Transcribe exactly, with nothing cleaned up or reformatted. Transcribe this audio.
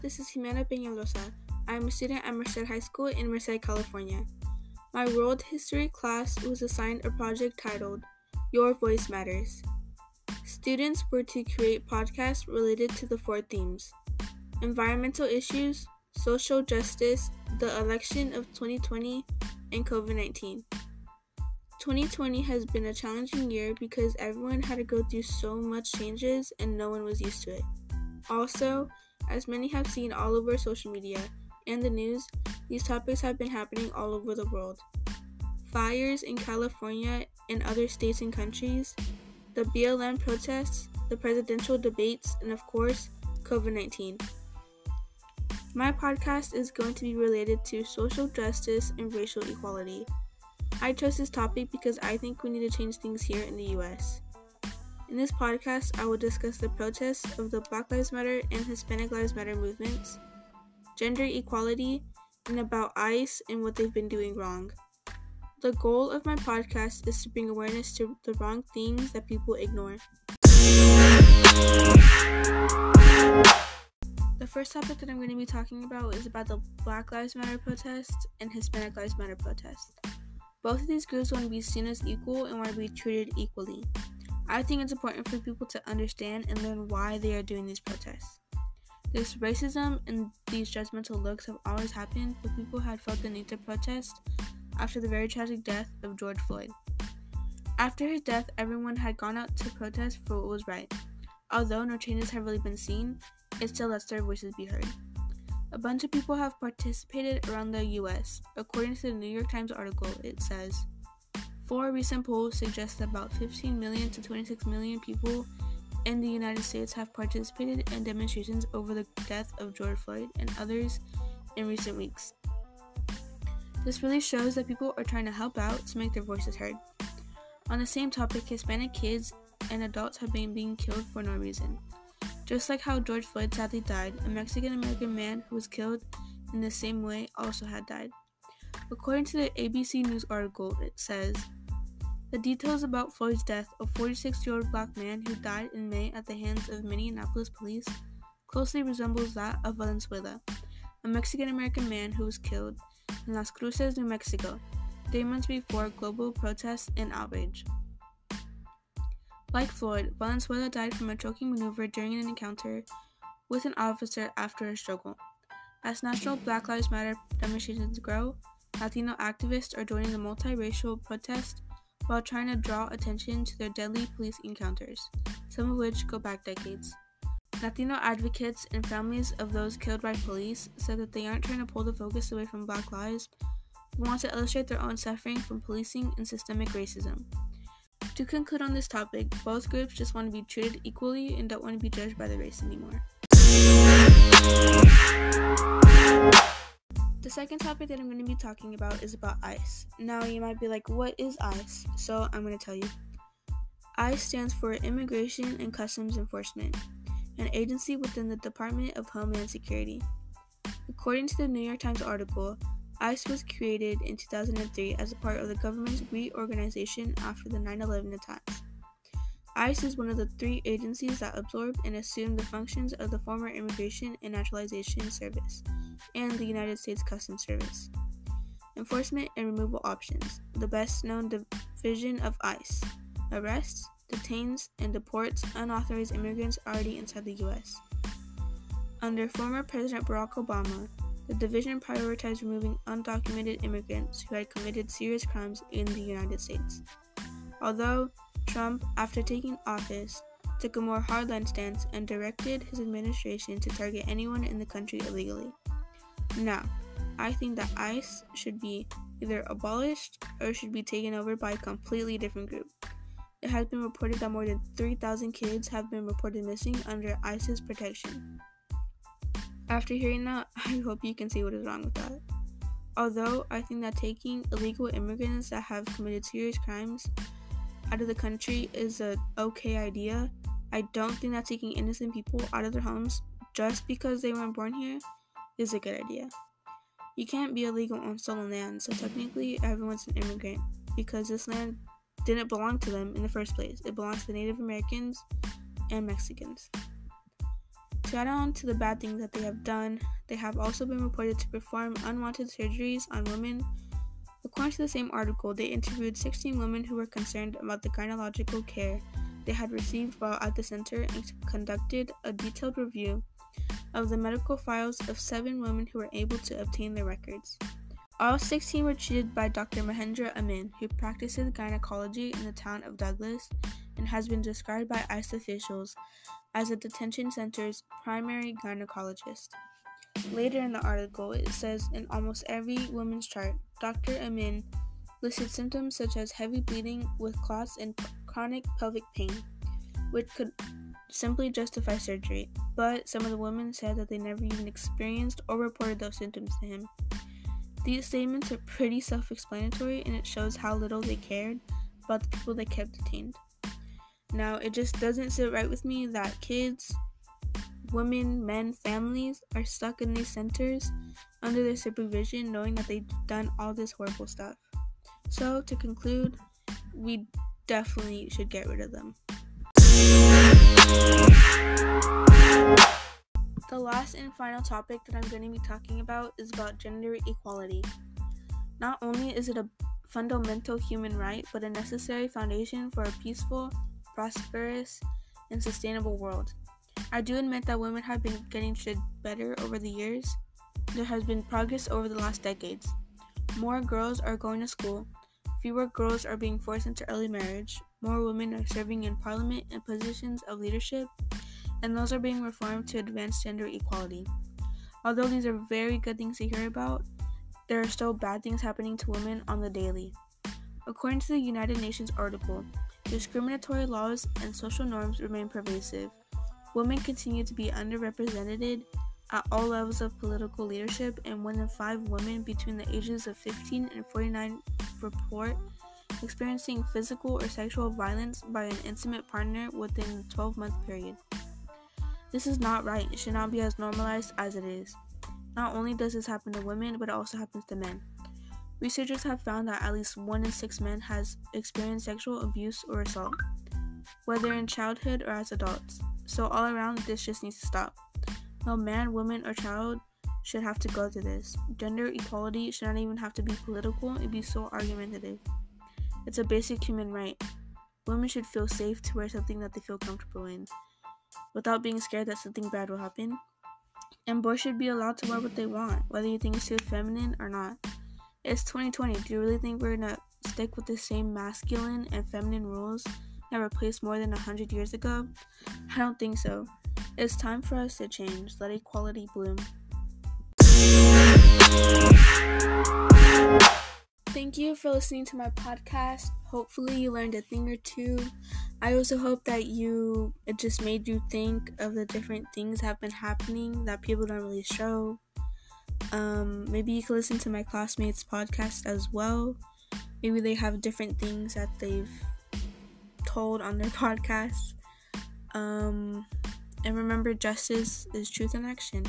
this is Ximena Peñalosa. I'm a student at Merced High School in Merced, California. My world history class was assigned a project titled Your Voice Matters. Students were to create podcasts related to the four themes: environmental issues, social justice, the election of twenty twenty, and covid nineteen. twenty twenty has been a challenging year because everyone had to go through so much changes and no one was used to it. Also, as many have seen all over social media and the news, these topics have been happening all over the world. Fires in California and other states and countries, the B L M protests, the presidential debates, and of course, covid nineteen. My podcast is going to be related to social justice and racial equality. I chose this topic because I think we need to change things here in the U S. In this podcast, I will discuss the protests of the Black Lives Matter and Hispanic Lives Matter movements, gender equality, and about ICE and what they've been doing wrong. The goal of my podcast is to bring awareness to the wrong things that people ignore. The first topic that I'm going to be talking about is about the Black Lives Matter protests and Hispanic Lives Matter protests. Both of these groups want to be seen as equal and want to be treated equally. I think it's important for people to understand and learn why they are doing these protests. This racism and these judgmental looks have always happened, but people had felt the need to protest after the very tragic death of George Floyd. After his death, everyone had gone out to protest for what was right. Although no changes have really been seen, it still lets their voices be heard. A bunch of people have participated around the U S. According to the New York Times article, it says, four recent polls suggest that about fifteen million to twenty-six million people in the United States have participated in demonstrations over the death of George Floyd and others in recent weeks. This really shows that people are trying to help out to make their voices heard. On the same topic, Hispanic kids and adults have been being killed for no reason. Just like how George Floyd sadly died, a Mexican-American man who was killed in the same way also had died. According to the A B C News article, it says, the details about Floyd's death, a forty-six-year-old black man who died in May at the hands of Minneapolis police, closely resembles that of Valenzuela, a Mexican-American man who was killed in Las Cruces, New Mexico, three months before global protests and outrage. Like Floyd, Valenzuela died from a choking maneuver during an encounter with an officer after a struggle. As national Black Lives Matter demonstrations grow, Latino activists are joining the multiracial protest while trying to draw attention to their deadly police encounters, some of which go back decades. Latino advocates and families of those killed by police said that they aren't trying to pull the focus away from Black lives, but want to illustrate their own suffering from policing and systemic racism. To conclude on this topic, both groups just want to be treated equally and don't want to be judged by their race anymore. The second topic that I'm going to be talking about is about ICE. Now you might be like, what is ICE? So I'm going to tell you. ICE stands for Immigration and Customs Enforcement, an agency within the Department of Homeland Security. According to the New York Times article, ICE was created in two thousand three as a part of the government's reorganization after the nine eleven attacks. ICE is one of the three agencies that absorbed and assumed the functions of the former Immigration and Naturalization Service and the United States Customs Service. Enforcement and Removal Options, the best-known division of ICE, arrests, detains, and deports unauthorized immigrants already inside the U S. Under former President Barack Obama, the division prioritized removing undocumented immigrants who had committed serious crimes in the United States. Although Trump, after taking office, took a more hardline stance and directed his administration to target anyone in the country illegally. Now, I think that ICE should be either abolished or should be taken over by a completely different group. It has been reported that more than three thousand kids have been reported missing under ICE's protection. After hearing that, I hope you can see what is wrong with that. Although, I think that taking illegal immigrants that have committed serious crimes out of the country is an okay idea, I don't think that taking innocent people out of their homes just because they weren't born here is a good idea. You can't be illegal on stolen land, so technically everyone's an immigrant because this land didn't belong to them in the first place. It belongs to Native Americans and Mexicans. To add on to the bad things that they have done, they have also been reported to perform unwanted surgeries on women. According to the same article, they interviewed sixteen women who were concerned about the gynecological care they had received while at the center and conducted a detailed review of the medical files of seven women who were able to obtain their records. All sixteen were treated by Doctor Mahendra Amin, who practices gynecology in the town of Douglas and has been described by ICE officials as a detention center's primary gynecologist. Later in the article, it says in almost every woman's chart, Doctor Amin listed symptoms such as heavy bleeding with clots and p- chronic pelvic pain, which could simply justify surgery, but some of the women said that they never even experienced or reported those symptoms to him. These statements are pretty self-explanatory, and it shows how little they cared about the people they kept detained. Now, it just doesn't sit right with me that kids, women, men, families are stuck in these centers under their supervision, knowing that they've done all this horrible stuff. So, to conclude, we definitely should get rid of them. The last and final topic that I'm going to be talking about is about gender equality. Not only is it a fundamental human right, but a necessary foundation for a peaceful, prosperous, and sustainable world. I do admit that women have been getting treated better over the years. There has been progress over the last decades. More girls are going to school, fewer girls are being forced into early marriage, more women are serving in parliament and positions of leadership, and laws are being reformed to advance gender equality. Although these are very good things to hear about, there are still bad things happening to women on the daily. According to the United Nations article, discriminatory laws and social norms remain pervasive. Women continue to be underrepresented at all levels of political leadership, and one in five women between the ages of fifteen and forty-nine report experiencing physical or sexual violence by an intimate partner within a twelve-month period. This is not right. It should not be as normalized as it is. Not only does this happen to women, but it also happens to men. Researchers have found that at least one in six men has experienced sexual abuse or assault, whether in childhood or as adults. So all around, this just needs to stop. No man, woman, or child should have to go through this. Gender equality should not even have to be political and be so argumentative. It's a basic human right. Women should feel safe to wear something that they feel comfortable in, without being scared that something bad will happen. And boys should be allowed to wear what they want, whether you think it's too feminine or not. It's twenty twenty. Do you really think we're gonna stick with the same masculine and feminine rules that were placed more than one hundred years ago? I don't think so. It's time for us to change. Let equality bloom. Thank you for listening to my podcast. Hopefully you learned a thing or two. I also hope that you it just made you think of the different things that have been happening that people don't really show. Um, maybe you can listen to my classmates' podcast as well. Maybe they have different things that they've told on their podcast. Um, and remember, justice is truth in action.